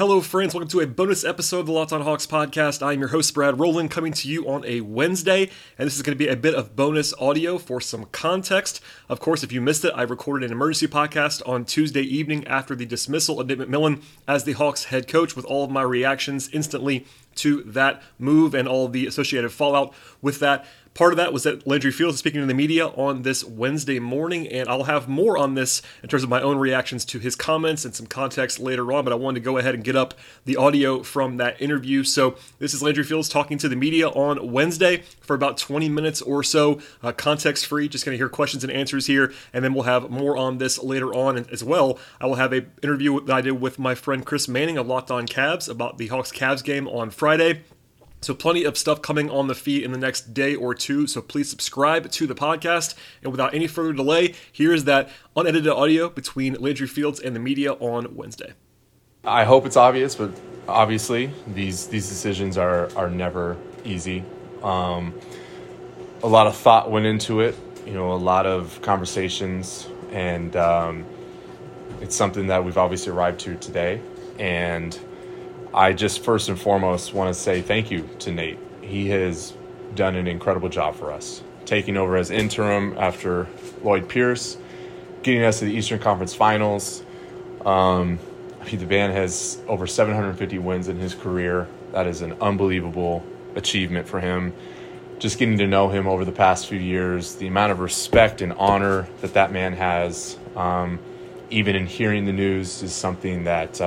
Hello, friends. Welcome to a bonus episode of the Locked On Hawks podcast. I am your host, Brad Rowland, coming to you on a Wednesday, and this is going to be a bit of bonus audio for some context. Of course, if you missed it, I recorded an emergency podcast on Tuesday evening after the dismissal of Nate McMillan as the Hawks head coach with all of my reactions instantly to that move and all the associated fallout with that. Part of that was that Landry Fields is speaking to the media on this Wednesday morning, and I'll have more on this in terms of my own reactions to his comments and some context later on, but I wanted to go ahead and get up the audio from that interview. So this is Landry Fields talking to the media on Wednesday for about 20 minutes or so, context-free, just going to hear questions and answers here, and then we'll have more on this later on. And as well, I will have an interview that I did with my friend Chris Manning of Locked On Cavs about the Hawks-Cavs game on Friday. So plenty of stuff coming on the feed in the next day or two, so please subscribe to the podcast. And without any further delay, here's that unedited audio between Landry Fields and the media on Wednesday. I hope it's obvious, but obviously these decisions are never easy. A lot of thought went into it, a lot of conversations, and it's something that we've obviously arrived to today. And I just first and foremost want to say thank you to Nate. He has done an incredible job for us, taking over as interim after Lloyd Pierce, getting us to the Eastern Conference Finals. The man has over 750 wins in his career. That is an unbelievable achievement for him. Just getting to know him over the past few years, the amount of respect and honor that man has, even in hearing the news, is something that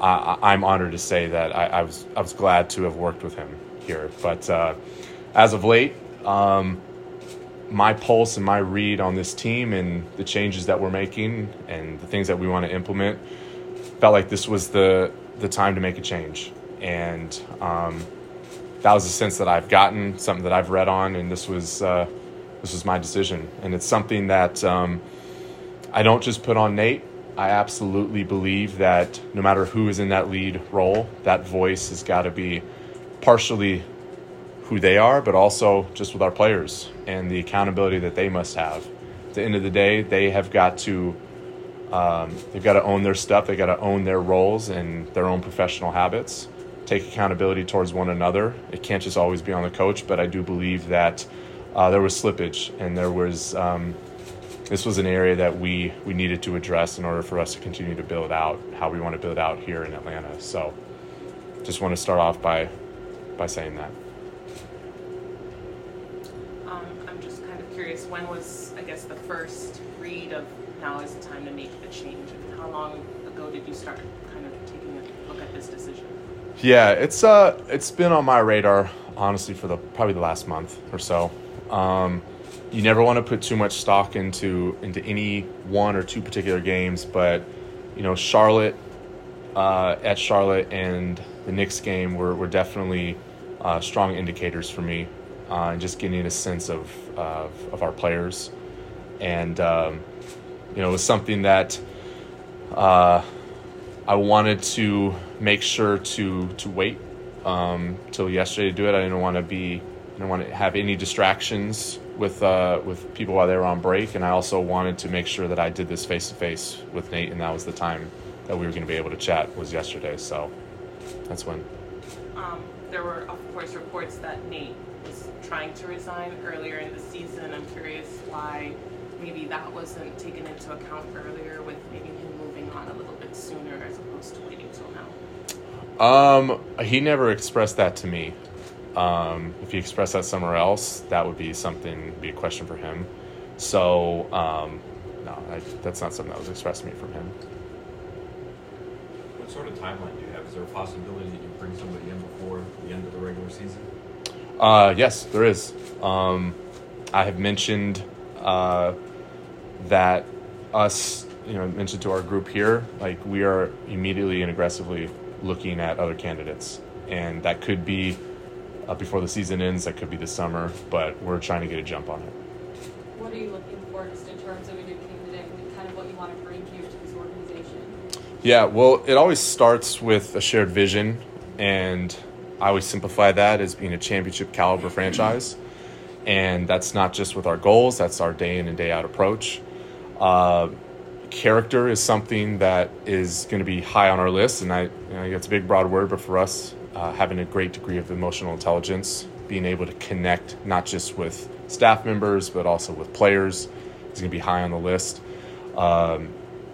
I'm honored to say that I was glad to have worked with him here. But as of late, my pulse and my read on this team and the changes that we're making and the things that we want to implement, felt like this was the time to make a change. And that was the sense that I've gotten, something that I've read on, and this was my decision. And it's something that I don't just put on Nate. I absolutely believe that no matter who is in that lead role, that voice has got to be partially who they are, but also just with our players and the accountability that they must have. At the end of the day, they have got to own their stuff. They got to own their roles and their own professional habits. Take accountability towards one another. It can't just always be on the coach, but I do believe that there was slippage and there was. This was an area that we needed to address in order for us to continue to build out how we want to build out here in Atlanta. So just want to start off by saying that. I'm just kind of curious, when was, the first read of now is the time to make the change? And how long ago did you start kind of taking a look at this decision? Yeah, it's been on my radar, honestly, for probably the last month or so. You never want to put too much stock into any one or two particular games, but Charlotte at Charlotte and the Knicks game were definitely strong indicators for me, and just getting a sense of our players, and it was something that I wanted to make sure to wait till yesterday to do it. I didn't want to have any distractions with people while they were on break, and I also wanted to make sure that I did this face-to-face with Nate, and that was the time that we were going to be able to chat was yesterday, so that's when. There were, of course, reports that Nate was trying to resign earlier in the season. I'm curious why maybe that wasn't taken into account earlier, with maybe him moving on a little bit sooner as opposed to waiting till now. He never expressed that to me. If he expressed that somewhere else, that would be be a question for him. So, no, that's not something that was expressed to me from him. What sort of timeline do you have? Is there a possibility that you bring somebody in before the end of the regular season? Yes, there is. I have mentioned that us, mentioned to our group here, like we are immediately and aggressively looking at other candidates, and that could be before the season ends. That could be the summer, but we're trying to get a jump on it. What are you looking for just in terms of a new candidate and kind of what you want to bring here to this organization? Yeah, well, it always starts with a shared vision, and I always simplify that as being a championship caliber franchise. And that's not just with our goals, that's our day in and day out approach. character is something that is going to be high on our list. And that's a big, broad word, but for us, having a great degree of emotional intelligence, being able to connect not just with staff members, but also with players, is going to be high on the list.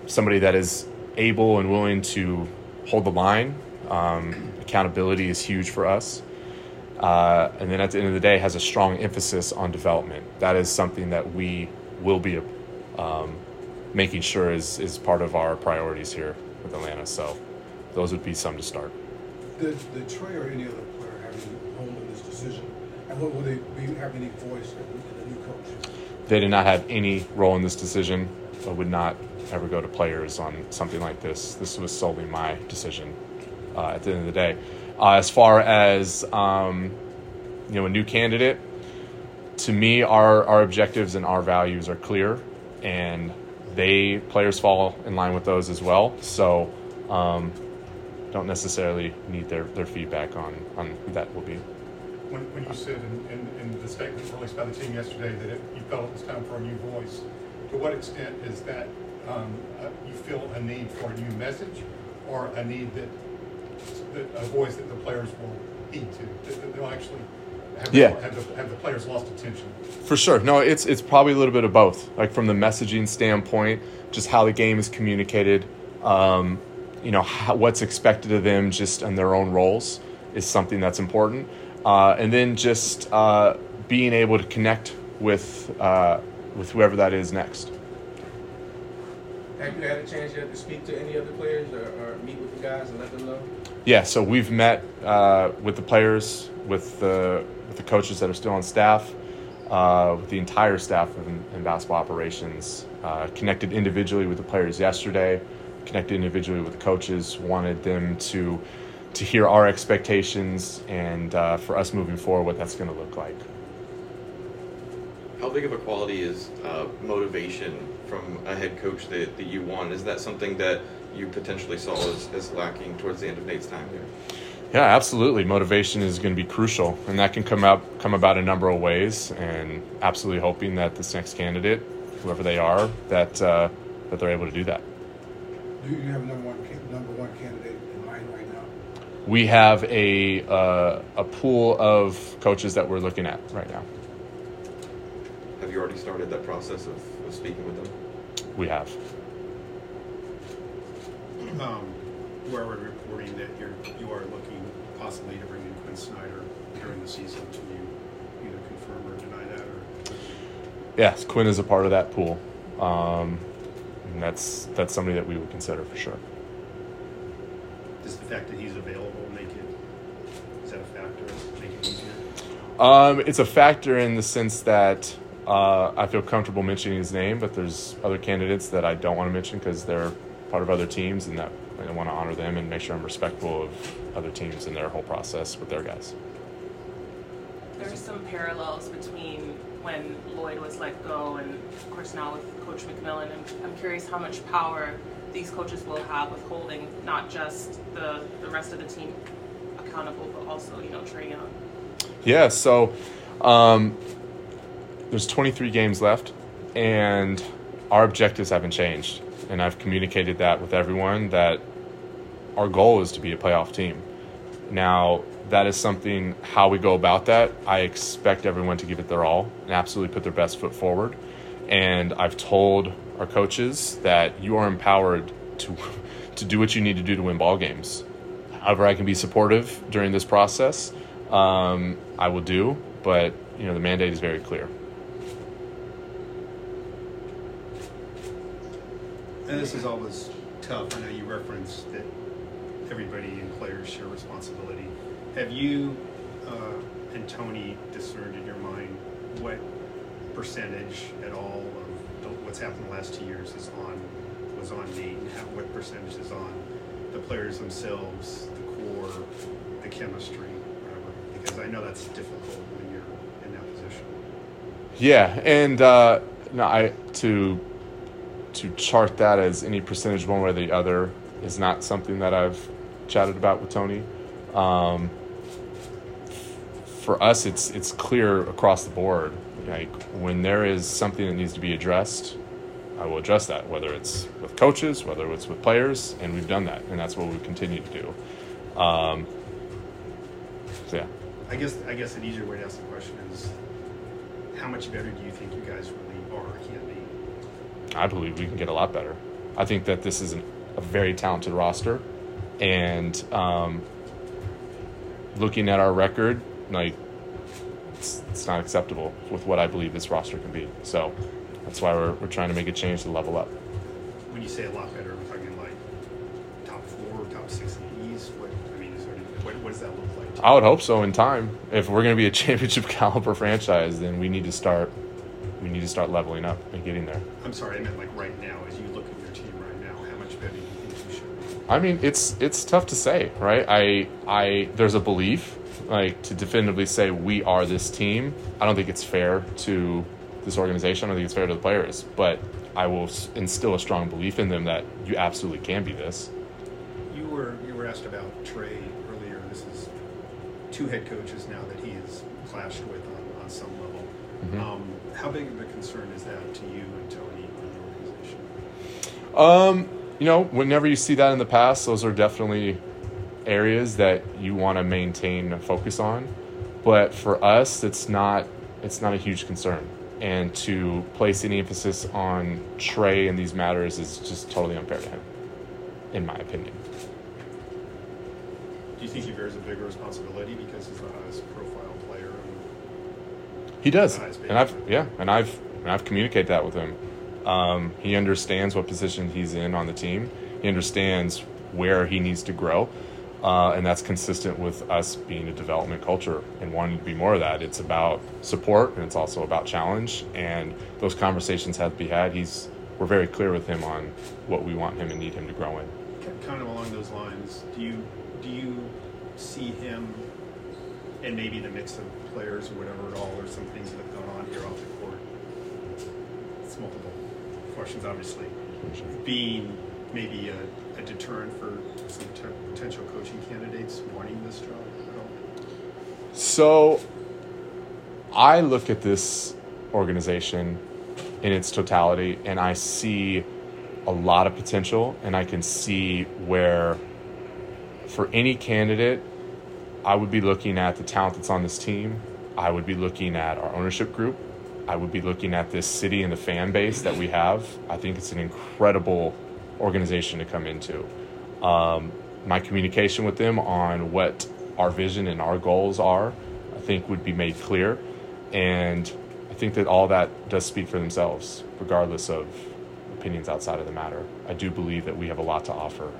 Somebody that is able and willing to hold the line. Accountability is huge for us. And then at the end of the day, has a strong emphasis on development. That is something that we will be making sure is part of our priorities here with Atlanta. So those would be some to start. Did Trey or any other player have any role in this decision? And what would they be, have any voice in the new coach? They did not have any role in this decision. I would not ever go to players on something like this. This was solely my decision at the end of the day. As far as a new candidate, to me, our objectives and our values are clear, and players fall in line with those as well. So don't necessarily need their feedback on who that will be. When you said in the statement released by the team yesterday that you felt it was time for a new voice, to what extent is that you feel a need for a new message, or a need that a voice that the players will heed to, that they'll actually have the players lost attention? For sure. No, it's probably a little bit of both. Like from the messaging standpoint, just how the game is communicated, what's expected of them just in their own roles is something that's important. And then just being able to connect with whoever that is next. Have you had a chance yet to speak to any other players or meet with the guys and let them know? Yeah, so we've met with the players, with the coaches that are still on staff, with the entire staff in basketball operations, connected individually with the players yesterday, connected individually with the coaches, wanted them to hear our expectations and for us moving forward what that's going to look like. How big of a quality is motivation from a head coach that you want? Is that something that you potentially saw as lacking towards the end of Nate's time here? Yeah, absolutely. Motivation is going to be crucial, and that can come about a number of ways. And absolutely hoping that this next candidate, whoever they are, that they're able to do that. Do you have a number one candidate in mind right now? We have a pool of coaches that we're looking at right now. Have you already started that process of speaking with them? We have. Where we're reporting that you are looking possibly to bring in Quinn Snyder during the season. Can you either confirm or deny that? Or? Yes, Quinn is a part of that pool. And that's somebody that we would consider for sure. Does the fact that he's available make it easier? It's a factor in the sense that I feel comfortable mentioning his name, but there's other candidates that I don't want to mention because they're part of other teams, and that I want to honor them and make sure I'm respectful of other teams and their whole process with their guys. There's some parallels between when Lloyd was let go and, of course, now with Coach McMillan. I'm curious how much power these coaches will have with holding not just the rest of the team accountable, but also, Trey Young. Yeah, so there's 23 games left, and our objectives haven't changed. And I've communicated that with everyone that our goal is to be a playoff team. Now, that is something, how we go about that, I expect everyone to give it their all and absolutely put their best foot forward. And I've told our coaches that you are empowered to do what you need to do to win ball games. However I can be supportive during this process, I will do, but the mandate is very clear. And this is always tough. I know you referenced that everybody and players share responsibility. Have you and Tony discerned in your mind what percentage at all of what's happened the last 2 years was on Nate, and what percentage is on the players themselves, the core, the chemistry, whatever? Because I know that's difficult when you're in that position. Yeah, and to chart that as any percentage one way or the other is not something that I've chatted about with Tony. For us, it's clear across the board. Like when there is something that needs to be addressed, I will address that, whether it's with coaches, whether it's with players, and we've done that, and that's what we continue to do. So yeah. I guess an easier way to ask the question is, how much better do you think you guys really are or can be? I believe we can get a lot better. I think that this is a very talented roster, and looking at our record, like, it's not acceptable with what I believe this roster can be. So that's why we're trying to make a change to level up. When you say a lot better, we're talking like top 4, top 6 in the East. What does that look like? I would hope so in time. If we're going to be a championship caliber franchise, then we need to start leveling up and getting there. I'm sorry, I meant like right now. As you look at your team right now, how much better do you think you should be? I mean, it's tough to say, right? I there's a belief, like, to definitively say we are this team. I don't think it's fair to this organization. I don't think it's fair to the players. But I will instill a strong belief in them that you absolutely can be this. You were asked about Trey earlier. This is 2 head coaches now that he has clashed with on some level. Mm-hmm. How big of a concern is that to you and Tony and the organization? You know, whenever you see that in the past, those are definitely areas that you want to maintain a focus on. But for us, it's not a huge concern. And to place any emphasis on Trey in these matters is just totally unfair to him, in my opinion. Do you think he bears a bigger responsibility because he's the highest profile player? He does, and I've communicated that with him. He understands what position he's in on the team. He understands where he needs to grow, and that's consistent with us being a development culture and wanting to be more of that. It's about support, and it's also about challenge, and those conversations have to be had. We're very clear with him on what we want him and need him to grow in. Kind of along those lines, do you see him, and maybe the mix of players or whatever at all, or some things that have gone on here off the court? It's multiple questions, obviously. Sure. Being maybe a deterrent for some potential coaching candidates wanting this job at all? So I look at this organization in its totality, and I see a lot of potential, and I can see where, for any candidate, I would be looking at the talent that's on this team. I would be looking at our ownership group. I would be looking at this city and the fan base that we have. I think it's an incredible organization to come into. My communication with them on what our vision and our goals are, I think, would be made clear. And I think that all that does speak for themselves, regardless of opinions outside of the matter. I do believe that we have a lot to offer.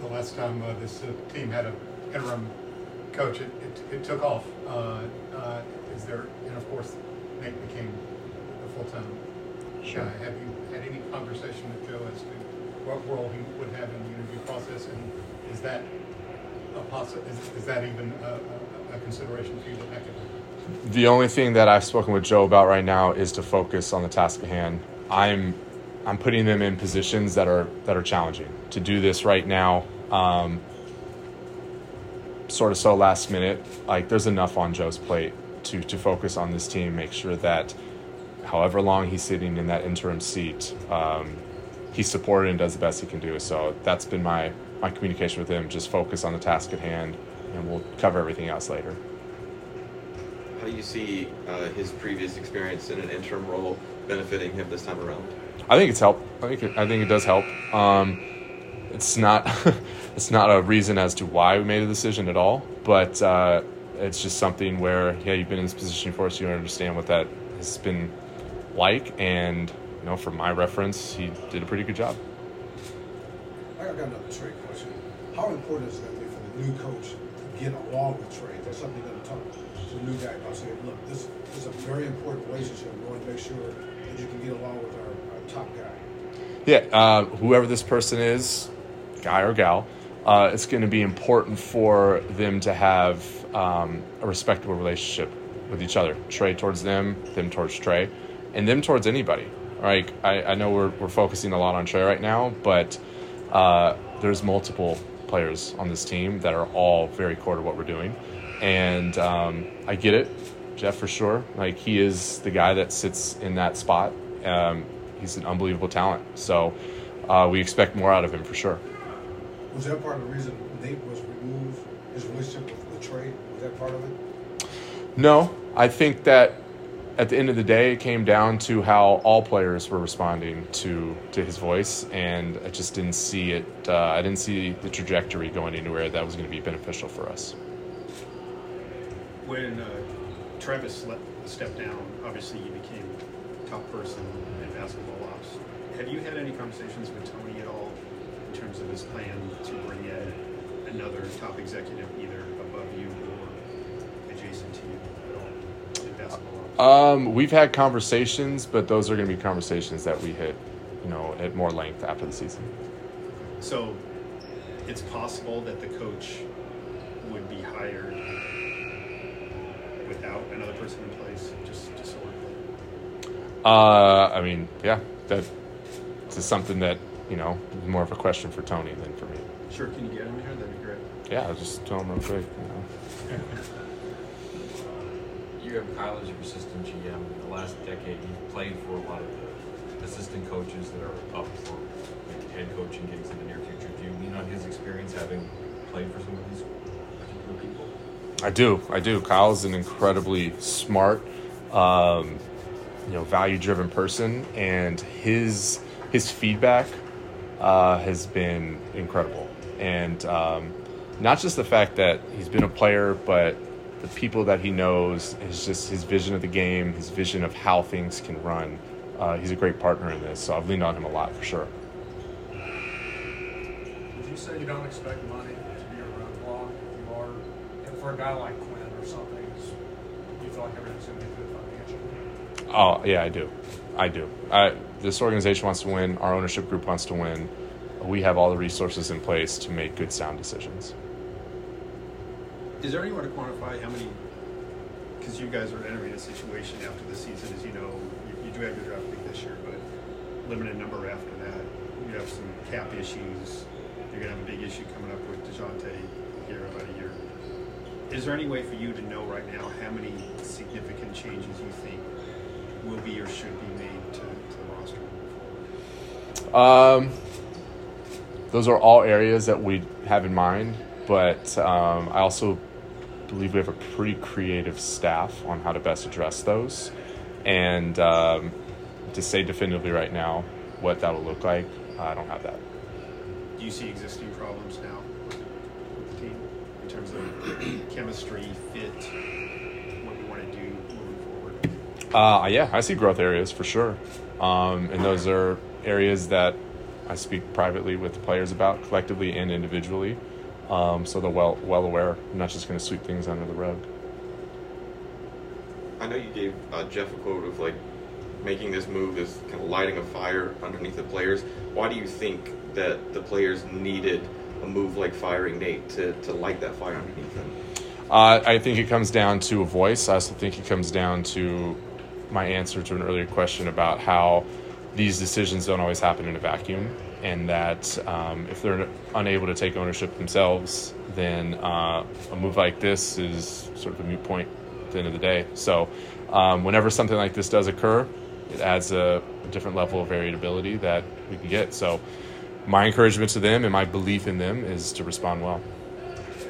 The last time this team had an interim coach, it took off. Is there, and of course, Nate became a full-time guy. Sure. Have you had any conversation with Joe as to what role he would have in the interview process, and is that a is that even a consideration for you to make it? The only thing that I've spoken with Joe about right now is to focus on the task at hand. I'm putting them in positions that are challenging. To do this right now, sort of so last minute, like, there's enough on Joe's plate to focus on this team, make sure that however long he's sitting in that interim seat, he's supported and does the best he can do. So that's been my communication with him, just focus on the task at hand, and we'll cover everything else later. How do you see his previous experience in an interim role benefiting him this time around? I think it's helped. I think it does help. It's not a reason as to why we made a decision at all, but it's just something where, yeah, you've been in this position before, so you understand what that has been like. And, you know, from my reference, he did a pretty good job. I got another Trey question. How important is that for the new coach to get along with Trey? That's something that I'm talking to the new guy about, saying, look, this is a very important relationship. We want to make sure that you can get along with our top guy. Yeah, whoever this person is, guy or gal, it's going to be important for them to have a respectable relationship with each other. Trey towards them towards Trey, and them towards anybody. Like, I know we're focusing a lot on Trey right now, but there's multiple players on this team that are all very core to what we're doing. And I get it, Jeff, for sure. Like, he is the guy that sits in that spot. he's an unbelievable talent. So we expect more out of him for sure. Was that part of the reason Nate was removed, his relationship with Trey? Was that part of it? No. I think that at the end of the day, it came down to how all players were responding to his voice, and I just didn't see it. I didn't see the trajectory going anywhere that was going to be beneficial for us. When Travis stepped down, obviously you became top person in basketball ops. Have you had any conversations with Tony at all in terms of his plan to bring in another top executive, either above you or adjacent to you at all in basketball ops? We've had conversations, but those are going to be conversations that we hit, at more length after the season. So it's possible that the coach would be hired without another person in place, just sort of. This is something that more of a question for Tony than for me. Sure, can you get him here? That'd be great. Yeah, I'll just tell him real quick. You have Kyle as your assistant GM. In the last decade, you've played for a lot of the assistant coaches that are up for head coaching gigs in the near future. Do you lean on his experience having played for some of these particular people? I do. Kyle's an incredibly smart, value-driven person, and his feedback has been incredible. And not just the fact that he's been a player, but the people that he knows, is just his vision of the game, his vision of how things can run. He's a great partner in this, so I've leaned on him a lot for sure. Did you say you don't expect money to be around the block? For a guy like Quinn or something, you feel like everything's going to be good financially? Oh, yeah, I do. This organization wants to win. Our ownership group wants to win. We have all the resources in place to make good, sound decisions. Is there any way to quantify how many – because you guys are entering a situation after the season, as you know, you do have your draft pick this year, but limited number after that. You have some cap issues. You're going to have a big issue coming up with DeJounte here in about a year. Is there any way for you to know right now how many significant changes you think will be or should be made to the roster? Those are all areas that we have in mind, but I also believe we have a pretty creative staff on how to best address those. And to say definitively right now what that will look like, I don't have that. Do you see existing problems now with the team? In terms of chemistry, fit, what you want to do moving forward? Yeah, I see growth areas for sure. And those are areas that I speak privately with the players about, collectively and individually. So they're well aware. I'm not just going to sweep things under the rug. I know you gave Jeff a quote of, making this move is kind of lighting a fire underneath the players. Why do you think that the players needed a move like firing Nate to light that fire underneath him? I think it comes down to a voice. I also think it comes down to my answer to an earlier question about how these decisions don't always happen in a vacuum, and that if they're unable to take ownership themselves, then a move like this is sort of a moot point at the end of the day. So whenever something like this does occur, it adds a different level of variability that we can get. So my encouragement to them and my belief in them is to respond well.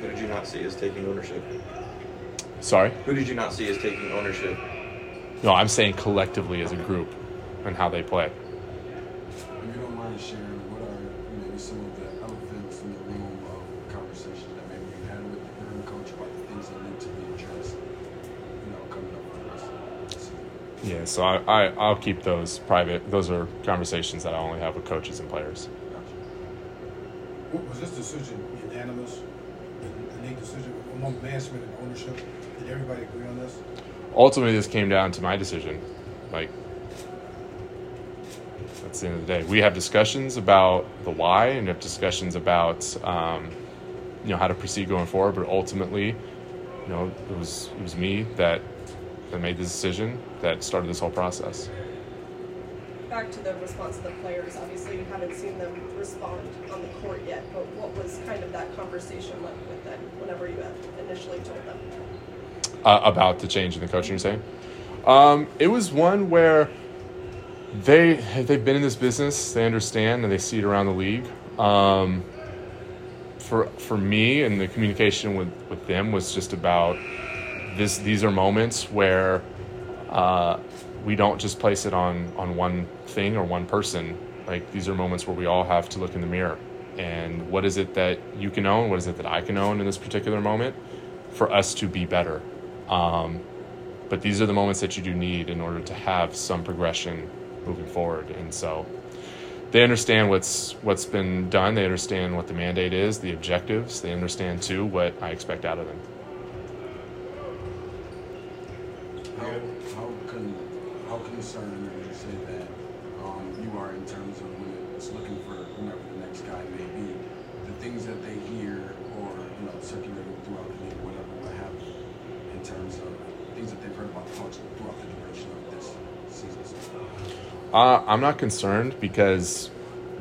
Who did you not see as taking ownership? Sorry? Who did you not see as taking ownership? No, I'm saying collectively as a group and how they play. If you don't mind sharing, what are maybe some of the elephants in the room of conversations that maybe you had with the current coach about the things that need to be addressed, coming up with the rest of the season? Yeah, so I'll keep those private. Those are conversations that I only have with coaches and players. Was this decision unanimous, the Nate decision, among management and ownership? Did everybody agree on this? Ultimately, this came down to my decision. That's the end of the day. We have discussions about the why and have discussions about, how to proceed going forward. But ultimately, it was me that made the decision that started this whole process. Back to the response of the players, obviously you haven't seen them respond on the court yet, but what was kind of that conversation like with them whenever you had initially told them? About the change in the coaching, you're saying? It was one where They've been in this business. They understand and they see it around the league. For me, and the communication with them was just about this. These are moments where we don't just place it on one thing or one person. Like, these are moments where we all have to look in the mirror. And what is it that you can own? What is it that I can own in this particular moment for us to be better? But these are the moments that you do need in order to have some progression moving forward. And so they understand what's been done. They understand what the mandate is, the objectives. They understand, too, what I expect out of them. How concerned would you say that you are in terms of when it's looking for whomever the next guy may be, the things that they hear or, you know, circulating throughout the league, whatever, what have you, in terms of things that they've heard about the culture throughout the duration of this season so far? I'm not concerned because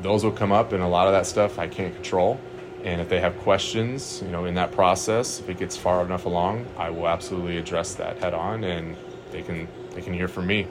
those will come up, and a lot of that stuff I can't control. And if they have questions, you know, in that process, if it gets far enough along, I will absolutely address that head on, and they can hear from me.